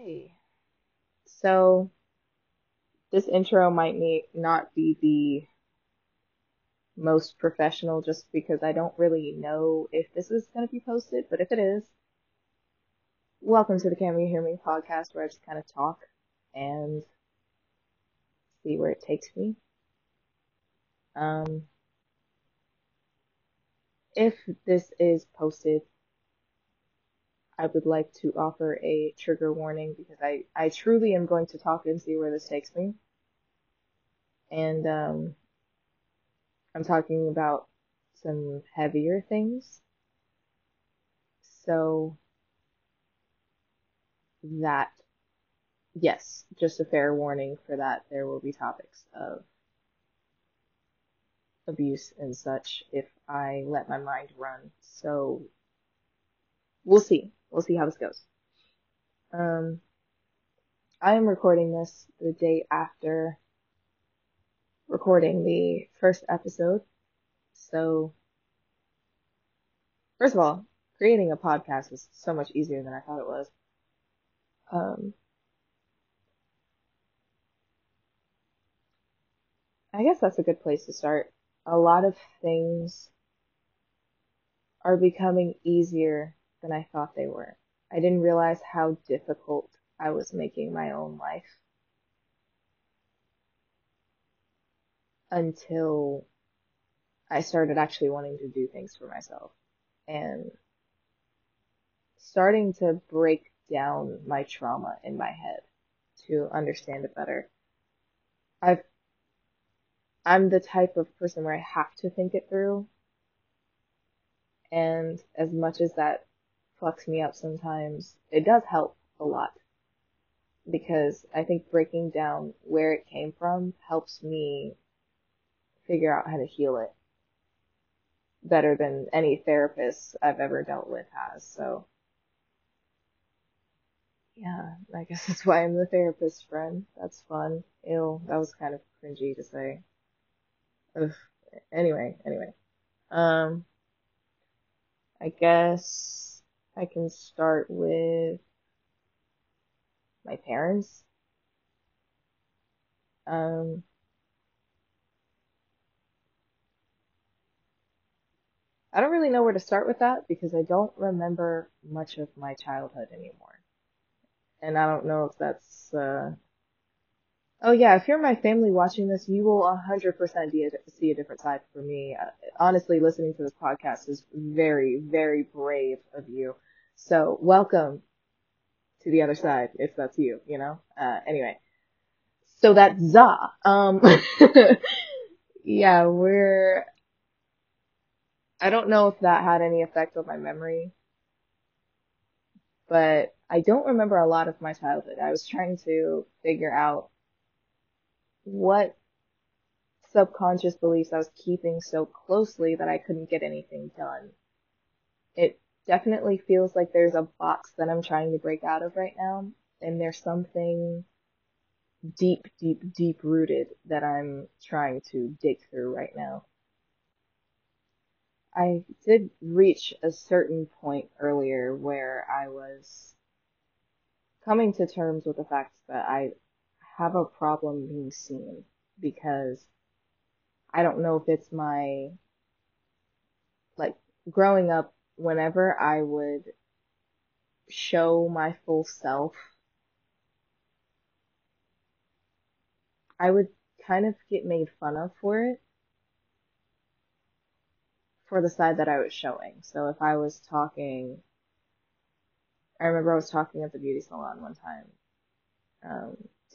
Okay. So this intro might not be the most professional just because I don't really know if this is going to be posted, but if it is, welcome to the Can You Hear Me podcast, where I just kind of talk and see where it takes me. If this is posted, I would like to offer a trigger warning because I truly am going to talk and see where this takes me. And I'm talking about some heavier things. So that, yes, just a fair warning for that. There will be topics of abuse and such if I let my mind run. So we'll see. We'll see how this goes. I am recording this the day after recording the first episode. So, first of all, creating a podcast is so much easier than I thought it was. I guess that's a good place to start. A lot of things are becoming easier than I thought they were. I didn't realize how difficult I was making my own life until I started actually wanting to do things for myself and starting to break down my trauma in my head to understand it better. I'm the type of person where I have to think it through, and as much as that fucks me up sometimes, it does help a lot, because I think breaking down where it came from helps me figure out how to heal it better than any therapist I've ever dealt with has. So yeah, I guess that's why I'm the therapist friend. That's fun. Ew, that was kind of cringy to say. Ugh. Anyway. I guess I can start with my parents. I don't really know where to start with that because I don't remember much of my childhood anymore. And I don't know if that's, oh yeah, if you're my family watching this, you will 100% see a different side from me. Honestly, listening to this podcast is very, very brave of you. So welcome to the other side, if that's you, you know? Anyway. So that's Za. Yeah, I don't know if that had any effect on my memory, but I don't remember a lot of my childhood. I was trying to figure out what subconscious beliefs I was keeping so closely that I couldn't get anything done. It definitely feels like there's a box that I'm trying to break out of right now, and there's something deep, deep, deep rooted that I'm trying to dig through right now. I did reach a certain point earlier where I was coming to terms with the fact that I have a problem being seen, because I don't know if it's my, like, growing up, whenever I would show my full self, I would kind of get made fun of for it, for the side that I was showing. So if I was talking, I remember I was talking at the beauty salon one time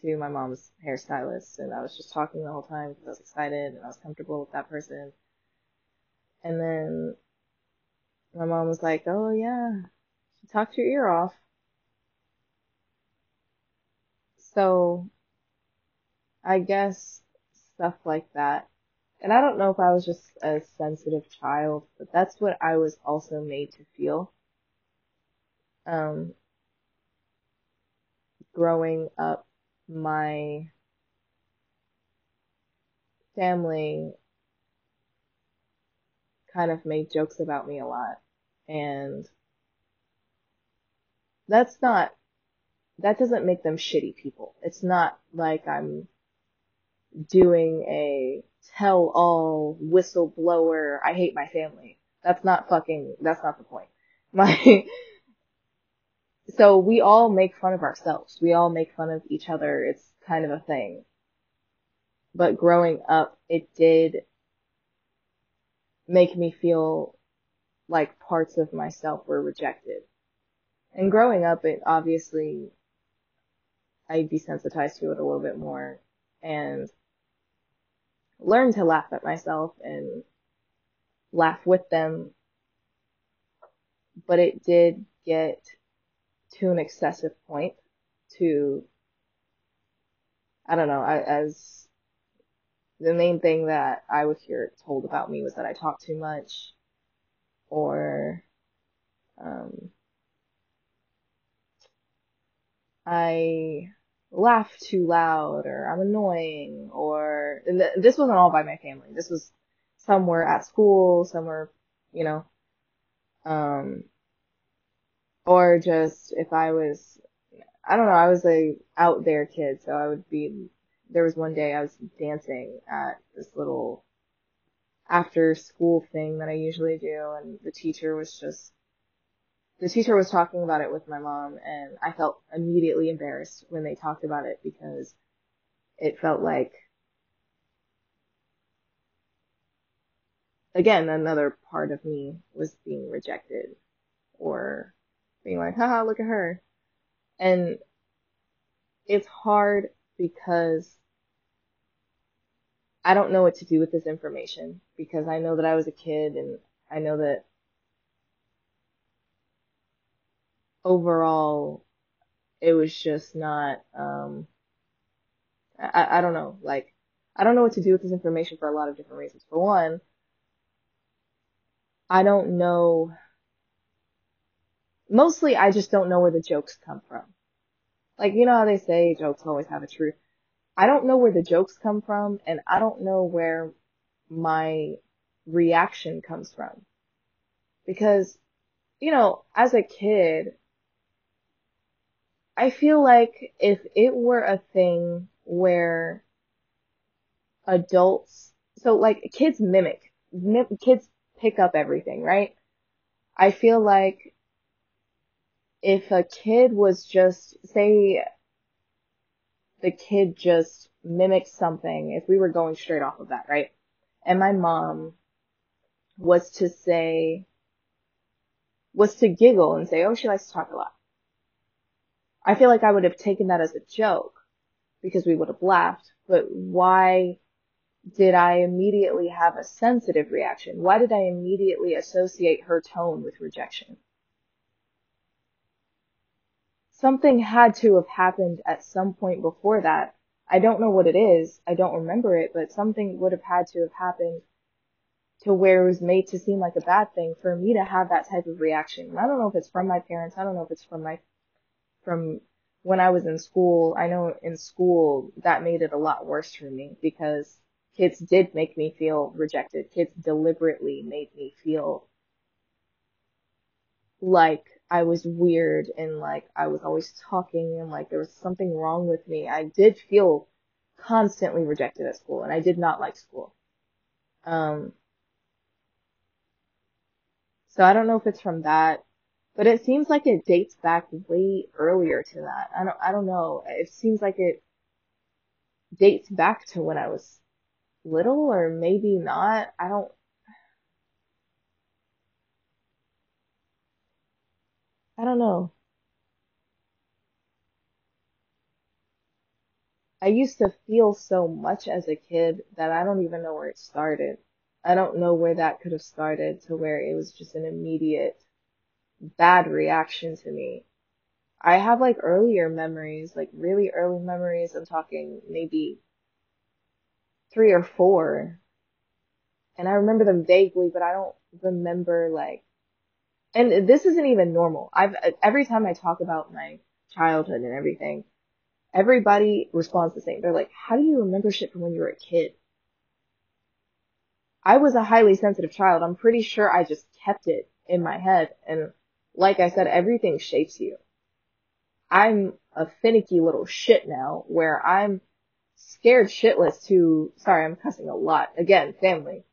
to my mom's hairstylist, and I was just talking the whole time because I was excited and I was comfortable with that person. And then my mom was like, "Oh yeah, she talked your ear off." So I guess stuff like that. And I don't know if I was just a sensitive child, but that's what I was also made to feel. Growing up, my family kind of made jokes about me a lot. And that's not that doesn't make them shitty people. It's not like I'm doing a tell-all whistleblower, I hate my family. That's not the point. So we all make fun of ourselves. We all make fun of each other. It's kind of a thing. But growing up, it did make me feel like parts of myself were rejected. And growing up, it obviously, I desensitized to it a little bit more and learned to laugh at myself and laugh with them. But it did get to an excessive point to, I don't know, as the main thing that I would hear told about me was that I talk too much or, I laugh too loud, or I'm annoying, or this wasn't all by my family. This was somewhere at school, somewhere, or just if I was, I was a out there kid, so I would be, there was one day I was dancing at this little after school thing that I usually do, and the teacher was talking about it with my mom, and I felt immediately embarrassed when they talked about it because it felt like, again, another part of me was being rejected or being like, haha, look at her. And it's hard because I don't know what to do with this information because I know that I was a kid and I know that overall, it was just not, I don't know, like, I don't know what to do with this information for a lot of different reasons. For one, I don't know, mostly I just don't know where the jokes come from. Like, you know how they say jokes always have a truth? I don't know where the jokes come from, and I don't know where my reaction comes from. Because, as a kid, I feel like if it were a thing where adults, so like kids mimic, kids pick up everything, right? I feel like if a kid was just, say the kid just mimicked something, if we were going straight off of that, right? And my mom was to say, was to giggle and say, oh, she likes to talk a lot. I feel like I would have taken that as a joke because we would have laughed, but why did I immediately have a sensitive reaction? Why did I immediately associate her tone with rejection? Something had to have happened at some point before that. I don't know what it is. I don't remember it, but something would have had to have happened to where it was made to seem like a bad thing for me to have that type of reaction. And I don't know if it's from my parents. I don't know if it's from when I was in school. I know in school that made it a lot worse for me because kids did make me feel rejected. Kids deliberately made me feel like I was weird and like I was always talking and like there was something wrong with me. I did feel constantly rejected at school and I did not like school. So I don't know if it's from that, but it seems like it dates back way earlier to that. I don't know. It seems like it dates back to when I was little or maybe not. I don't know. I used to feel so much as a kid that I don't even know where it started. I don't know where that could have started to where it was just an immediate bad reaction to me. I have like earlier memories, like really early memories. I'm talking maybe 3 or 4. And I remember them vaguely, but I don't remember like, and this isn't even normal. Every time I talk about my childhood and everything, everybody responds the same. They're like, how do you remember shit from when you were a kid? I was a highly sensitive child. I'm pretty sure I just kept it in my head. And like I said, everything shapes you. I'm a finicky little shit now where I'm scared shitless to, sorry, I'm cussing a lot. Again, family,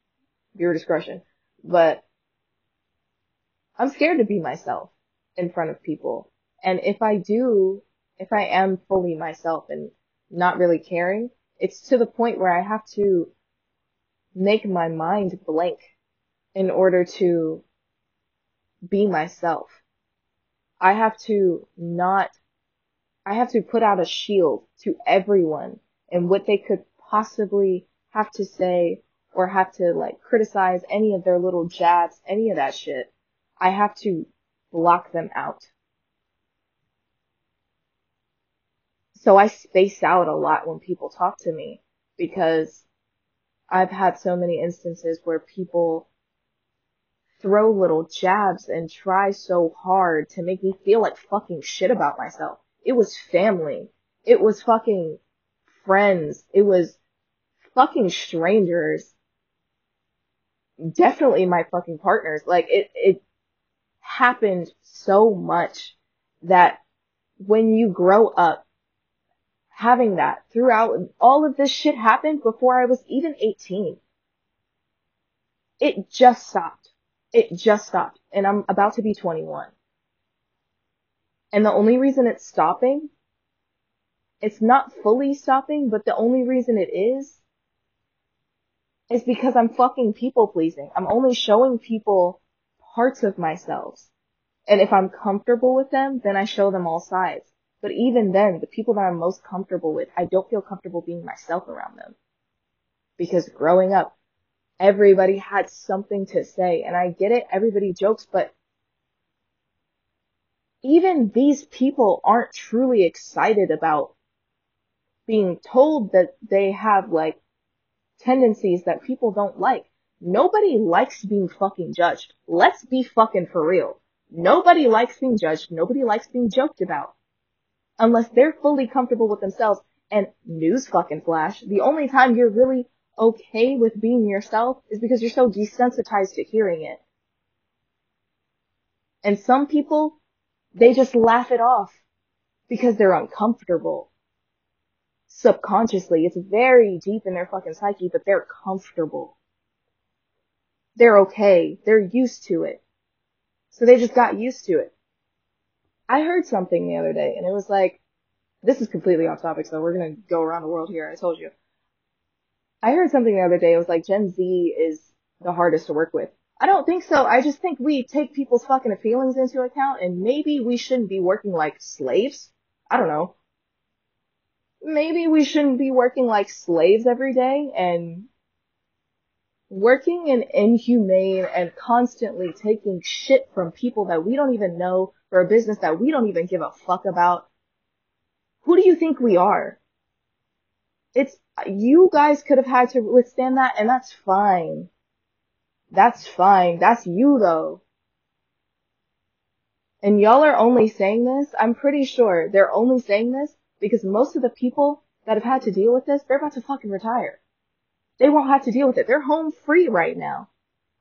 your discretion. But I'm scared to be myself in front of people. And if I do, if I am fully myself and not really caring, it's to the point where I have to make my mind blank in order to be myself. I have to put out a shield to everyone and what they could possibly have to say or have to like criticize, any of their little jabs, any of that shit. I have to block them out. So I space out a lot when people talk to me because I've had so many instances where people throw little jabs and try so hard to make me feel like fucking shit about myself. It was family. It was fucking friends. It was fucking strangers. Definitely my fucking partners. Like it happened so much that when you grow up, having that throughout, all of this shit happened before I was even 18. It just stopped. It just stopped. And I'm about to be 21. And the only reason it's stopping, it's not fully stopping, but the only reason it is because I'm fucking people pleasing. I'm only showing people parts of myself. And if I'm comfortable with them, then I show them all sides. But even then, the people that I'm most comfortable with, I don't feel comfortable being myself around them. Because growing up, everybody had something to say. And I get it, everybody jokes, but even these people aren't truly excited about being told that they have, like, tendencies that people don't like. Nobody likes being fucking judged. Let's be fucking for real. Nobody likes being judged. Nobody likes being joked about. Unless they're fully comfortable with themselves. And news fucking flash, the only time you're really okay with being yourself is because you're so desensitized to hearing it. And some people, they just laugh it off because they're uncomfortable. Subconsciously, it's very deep in their fucking psyche, but they're comfortable. They're okay. They're used to it. So they just got used to it. I heard something the other day, and it was like, this is completely off topic, so we're going to go around the world here, I told you. I heard something the other day, it was like, Gen Z is the hardest to work with. I don't think so, I just think we take people's fucking feelings into account, and maybe we shouldn't be working like slaves? I don't know. Maybe we shouldn't be working like slaves every day, and working in inhumane and constantly taking shit from people that we don't even know, for a business that we don't even give a fuck about. Who do you think we are? It's, you guys could have had to withstand that, and that's fine. That's fine. That's you, though. And y'all are only saying this, I'm pretty sure they're only saying this because most of the people that have had to deal with this, they're about to fucking retire. They won't have to deal with it. They're home free right now.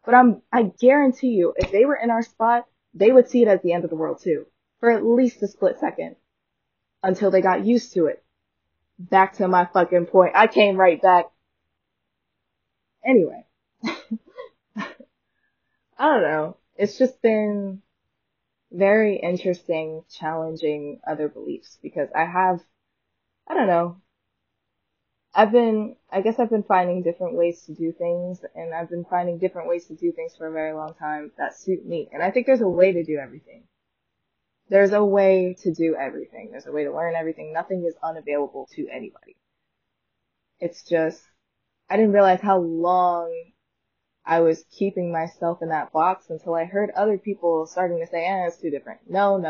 But I guarantee you, if they were in our spot, they would see it as the end of the world, too, for at least a split second, until they got used to it. Back to my fucking point. I came right back. Anyway. I don't know. It's just been very interesting, challenging other beliefs, because I don't know. I've been finding different ways to do things, and I've been finding different ways to do things for a very long time that suit me. And I think there's a way to do everything. There's a way to do everything. There's a way to learn everything. Nothing is unavailable to anybody. It's just, I didn't realize how long I was keeping myself in that box until I heard other people starting to say, it's too different. No.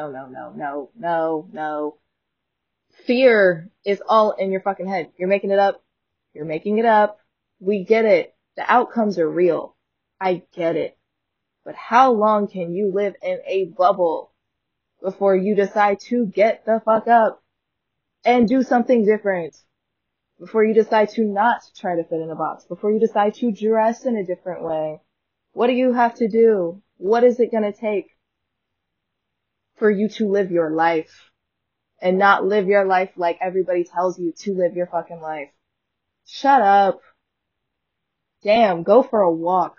Fear is all in your fucking head. You're making it up. You're making it up. We get it. The outcomes are real. I get it. But how long can you live in a bubble before you decide to get the fuck up and do something different? Before you decide to not try to fit in a box? Before you decide to dress in a different way? What do you have to do? What is it going to take for you to live your life? and not live your life like everybody tells you to live your fucking life. Shut up. Damn, go for a walk.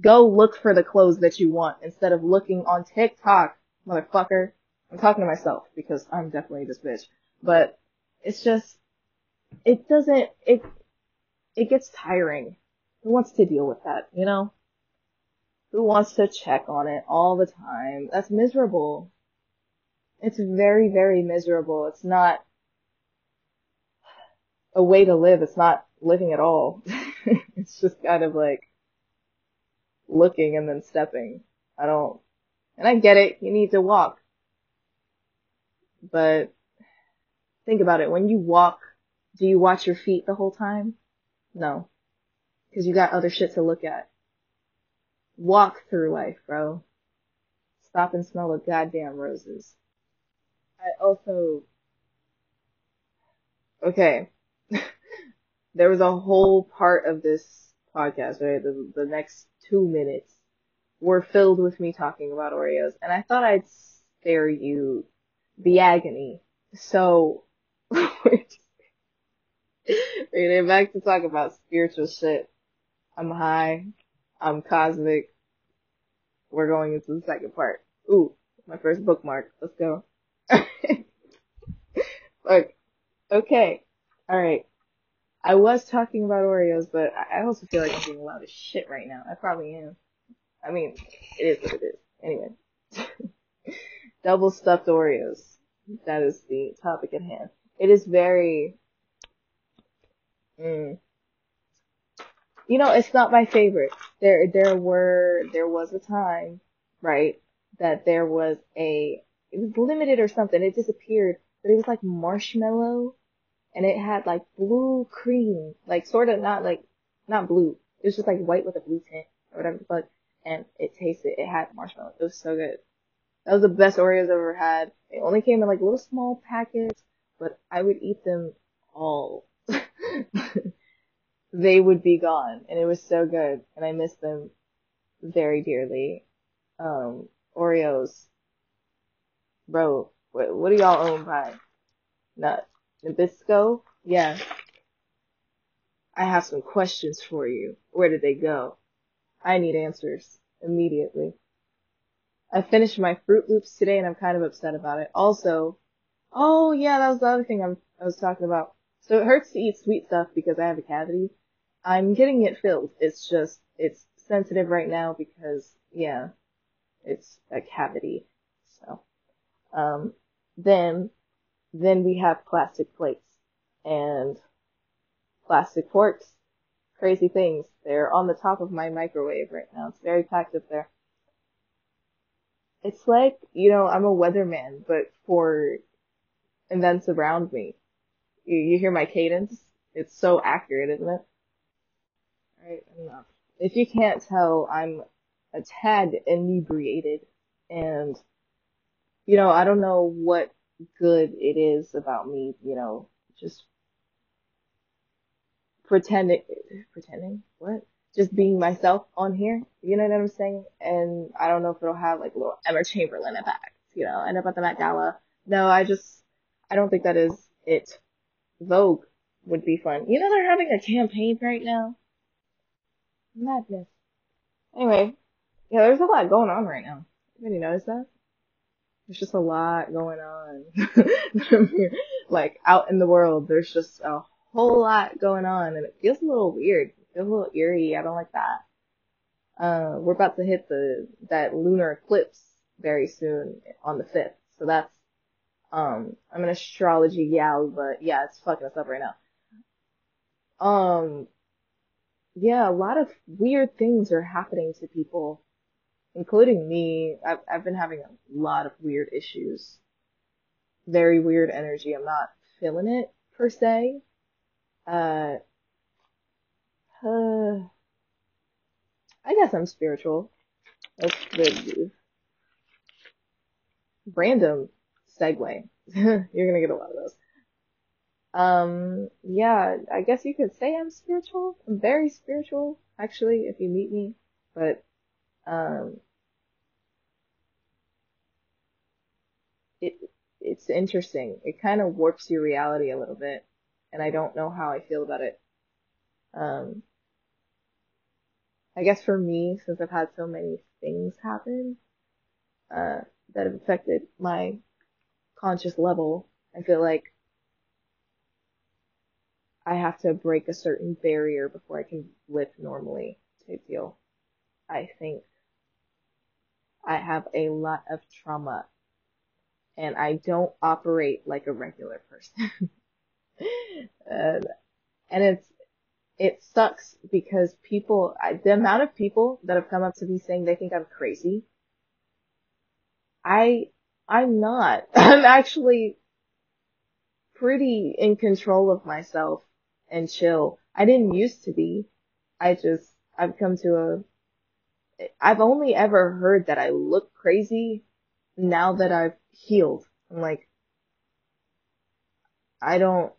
Go look for the clothes that you want instead of looking on TikTok, motherfucker. I'm talking to myself because I'm definitely this bitch. But it's just, it gets tiring. Who wants to deal with that, you know? Who wants to check on it all the time? That's miserable. It's very, very miserable. It's not a way to live. It's not living at all. It's just kind of like looking and then stepping. And I get it. You need to walk. But think about it. When you walk, do you watch your feet the whole time? No. Because you got other shit to look at. Walk through life, bro. Stop and smell the goddamn roses. Okay. There was a whole part of this podcast, right? The next 2 minutes were filled with me talking about Oreos. And I thought I'd spare you the agony. So, we're gonna back to talk about spiritual shit. I'm high. I'm cosmic. We're going into the second part. Ooh, my first bookmark. Let's go. Like, okay. Alright. I was talking about Oreos, but I also feel like I'm being loud as shit right now. I probably am. I mean, it is what it is. Anyway. Double stuffed Oreos. That is the topic at hand. It is very... You know, it's not my favorite. There was a time, right, that there was it was limited or something. It disappeared, but it was like marshmallow, and it had like blue cream, like sort of not blue. It was just like white with a blue tint or whatever the fuck, and it had marshmallow. It was so good. That was the best Oreos I've ever had. They only came in like little small packets, but I would eat them all. They would be gone, and it was so good, and I miss them very dearly. Oreos, bro, what do y'all own by? Nut, Nabisco? Yeah. I have some questions for you. Where did they go? I need answers immediately. I finished my Fruit Loops today, and I'm kind of upset about it. Also, oh yeah, that was the other thing I was talking about. So it hurts to eat sweet stuff because I have a cavity. I'm getting it filled. It's just, it's sensitive right now because, yeah, it's a cavity. So, then we have plastic plates and plastic forks. Crazy things. They're on the top of my microwave right now. It's very packed up there. It's like, you know, I'm a weatherman, but for events around me. You hear my cadence? It's so accurate, isn't it? Alright, enough. If you can't tell, I'm a tad inebriated, and, you know, I don't know what good it is about me, you know, just pretending? What? Just being myself on here, you know what I'm saying? And I don't know if it'll have, like, a little Emma Chamberlain effect, you know, end up at the Met Gala. No, I don't think that is it. Vogue would be fun. You know they're having a campaign right now? Madness. Anyway, yeah, there's a lot going on right now. Anybody notice that? There's just a lot going on. Like, out in the world, there's just a whole lot going on, and it feels a little weird. It feels a little eerie. I don't like that. We're about to hit that lunar eclipse very soon on the 5th, so that's I'm an astrology gal, but yeah, it's fucking us up right now. Yeah, a lot of weird things are happening to people, including me. I've been having a lot of weird issues. Very weird energy. I'm not feeling it, per se. I guess I'm spiritual. That's the random segue. You're gonna get a lot of those. Yeah, I guess you could say I'm spiritual. I'm very spiritual, actually, if you meet me. But, it's interesting. It kind of warps your reality a little bit, and I don't know how I feel about it. I guess for me, since I've had so many things happen that have affected my conscious level, I feel like I have to break a certain barrier before I can live normally type deal. I think I have a lot of trauma, and I don't operate like a regular person. And it sucks because the amount of people that have come up to me saying they think I'm crazy, I'm not. I'm actually pretty in control of myself and chill. I didn't used to be. I've only ever heard that I look crazy now that I've healed. I'm like, I don't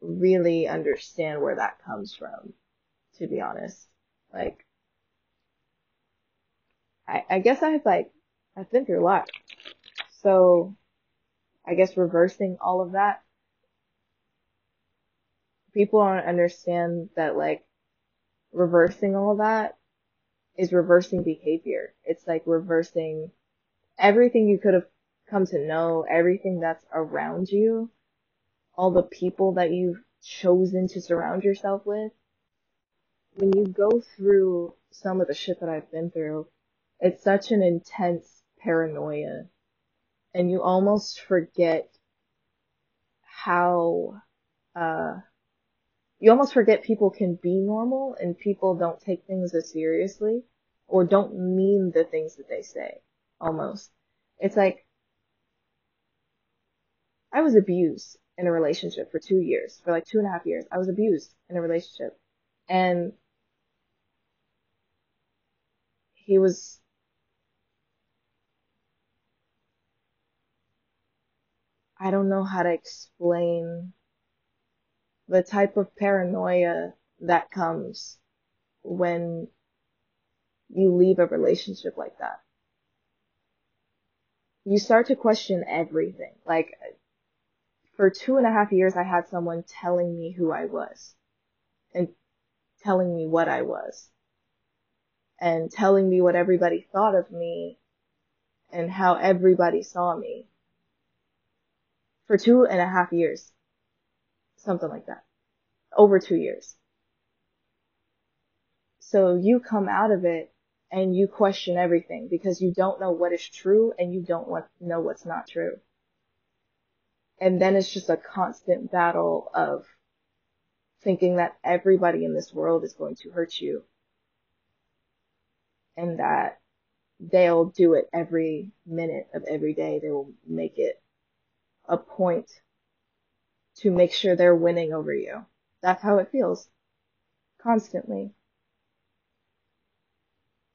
really understand where that comes from, to be honest. Like, I guess I've been through a lot. So, I guess reversing all of that, people don't understand that, like, reversing all of that is reversing behavior. It's like reversing everything you could have come to know, everything that's around you, all the people that you've chosen to surround yourself with. When you go through some of the shit that I've been through, it's such an intense paranoia, and you almost forget you almost forget people can be normal, and people don't take things as seriously or don't mean the things that they say, almost. It's like, I was abused in a relationship for 2 years, for like 2.5 years. I was abused in a relationship, and he was I don't know how to explain the type of paranoia that comes when you leave a relationship like that. You start to question everything. Like, for 2.5 years, I had someone telling me who I was and telling me what I was and telling me what everybody thought of me and how everybody saw me. For 2.5 years. Something like that. Over 2 years. So you come out of it and you question everything because you don't know what is true and you don't know what's not true. And then it's just a constant battle of thinking that everybody in this world is going to hurt you and that they'll do it every minute of every day. They will make it a point to make sure they're winning over you. That's how it feels. Constantly.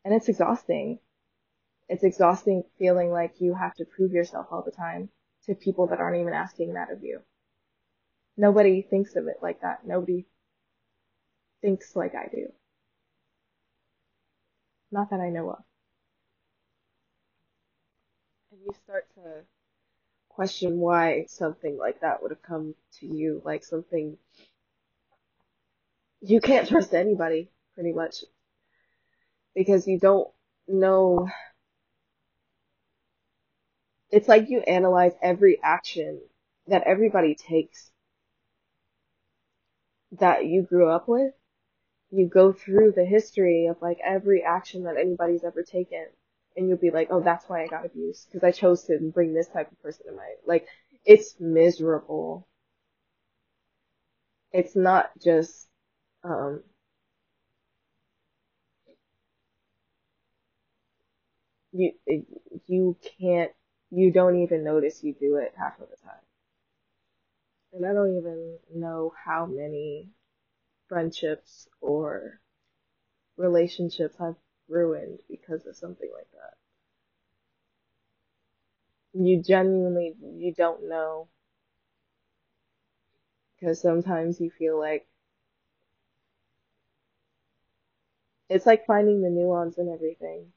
And it's exhausting. It's exhausting feeling like you have to prove yourself all the time to people that aren't even asking that of you. Nobody thinks of it like that. Nobody thinks like I do. Not that I know of. And you start to question why something like that would have come to you, like something you can't trust anybody pretty much because you don't know. It's like you analyze every action that everybody takes that you grew up with. You go through the history of like every action that anybody's ever taken. And you'll be like, oh, that's why I got abused, because I chose to bring this type of person in my life. Like, it's miserable. It's not just, you don't even notice you do it half of the time. And I don't even know how many friendships or relationships I've ruined because of something like that. You don't know, because sometimes you feel like it's like finding the nuance in everything,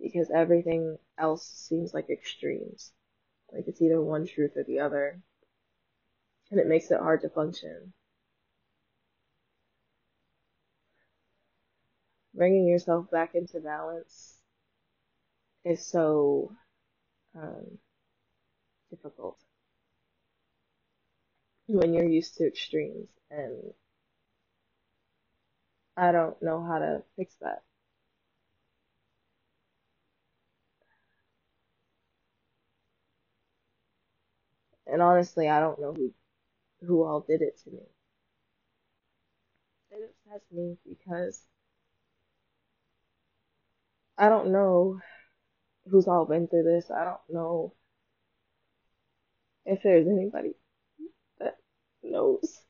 because everything else seems like extremes Like, it's either one truth or the other. And it makes it hard to function. Bringing yourself back into balance is so difficult when you're used to extremes, and I don't know how to fix that. And honestly, I don't know who all did it to me. It upsets me because I don't know who's all been through this. I don't know if there's anybody that knows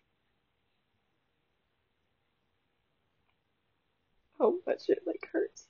how much it hurts.